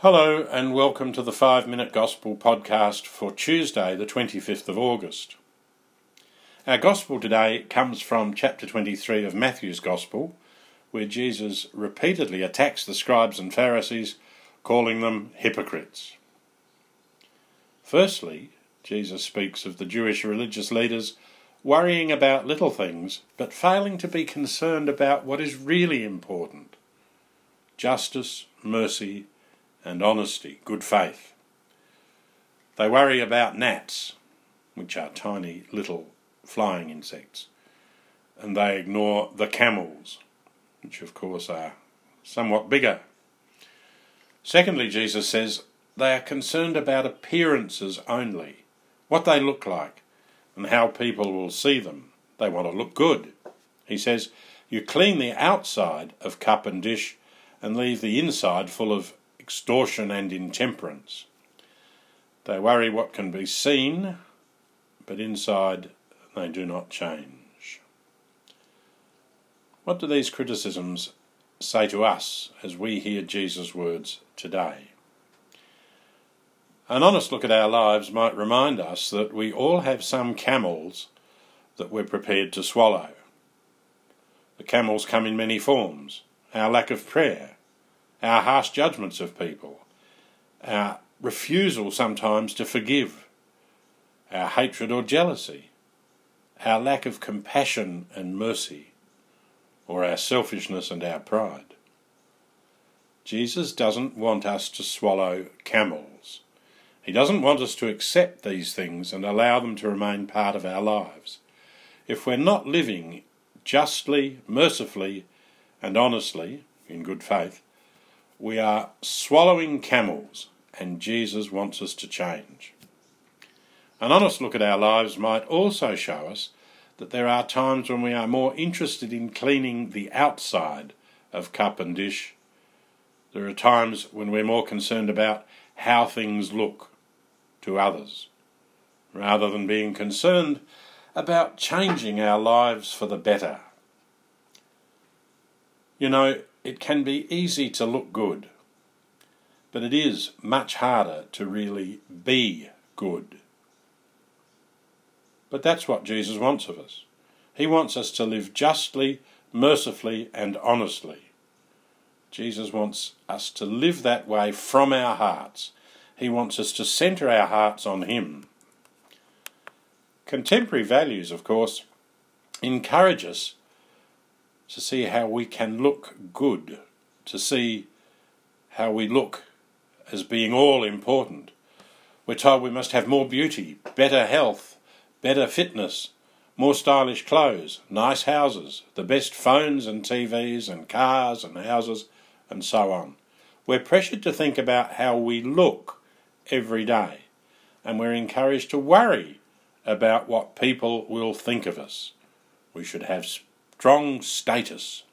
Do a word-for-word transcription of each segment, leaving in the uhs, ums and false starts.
Hello and welcome to the five minute Gospel podcast for Tuesday the twenty-fifth of August. Our Gospel today comes from chapter twenty-three of Matthew's Gospel, where Jesus repeatedly attacks the scribes and Pharisees, calling them hypocrites. Firstly, Jesus speaks of the Jewish religious leaders worrying about little things, but failing to be concerned about what is really important: justice, mercy, and honesty, good faith. They worry about gnats, which are tiny little flying insects, and they ignore the camels, which of course are somewhat bigger. Secondly, Jesus says they are concerned about appearances only, what they look like and how people will see them. They want to look good. He says, "You clean the outside of cup and dish and leave the inside full of extortion and intemperance." They worry what can be seen, but inside they do not change. What do these criticisms say to us as we hear Jesus' words today? An honest look at our lives might remind us that we all have some camels that we're prepared to swallow. The camels come in many forms: our lack of prayer, our harsh judgments of people, our refusal sometimes to forgive, our hatred or jealousy, our lack of compassion and mercy, or our selfishness and our pride. Jesus doesn't want us to swallow camels. He doesn't want us to accept these things and allow them to remain part of our lives. If we're not living justly, mercifully, and honestly, in good faith, we are swallowing camels, and Jesus wants us to change. An honest look at our lives might also show us that there are times when we are more interested in cleaning the outside of cup and dish. There are times when we're more concerned about how things look to others, rather than being concerned about changing our lives for the better. You know, it can be easy to look good, but it is much harder to really be good. But that's what Jesus wants of us. He wants us to live justly, mercifully, and honestly. Jesus wants us to live that way from our hearts. He wants us to centre our hearts on Him. Contemporary values, of course, encourage us to see how we can look good, to see how we look as being all important. We're told we must have more beauty, better health, better fitness, more stylish clothes, nice houses, the best phones and T Vs and cars and houses and so on. We're pressured to think about how we look every day, and we're encouraged to worry about what people will think of us. We should have strong status.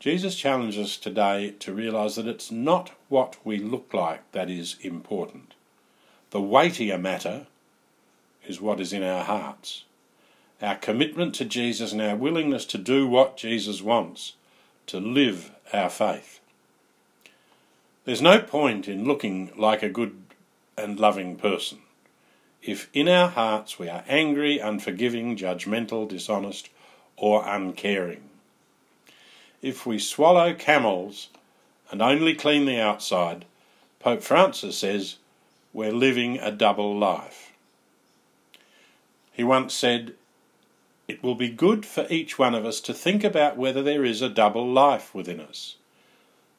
Jesus challenges us today to realise that it's not what we look like that is important. The weightier matter is what is in our hearts. Our commitment to Jesus and our willingness to do what Jesus wants, to live our faith. There's no point in looking like a good and loving person if in our hearts we are angry, unforgiving, judgmental, dishonest, or uncaring. If we swallow camels and only clean the outside, Pope Francis says we're living a double life. He once said, "It will be good for each one of us to think about whether there is a double life within us,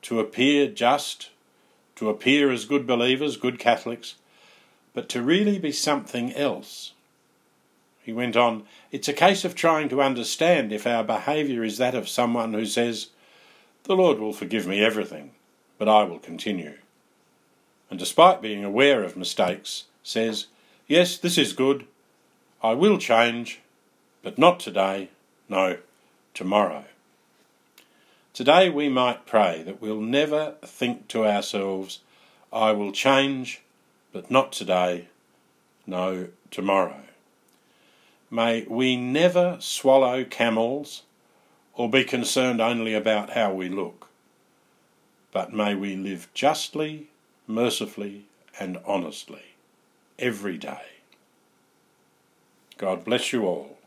to appear just, to appear as good believers, good Catholics, but to really be something else." He went on, "It's a case of trying to understand if our behaviour is that of someone who says, 'The Lord will forgive me everything, but I will continue,' and despite being aware of mistakes, says, 'Yes, this is good, I will change, but not today, no, tomorrow.'" Today we might pray that we'll never think to ourselves, "I will change, but not today, no, tomorrow." May we never swallow camels or be concerned only about how we look, but may we live justly, mercifully, and honestly every day. God bless you all.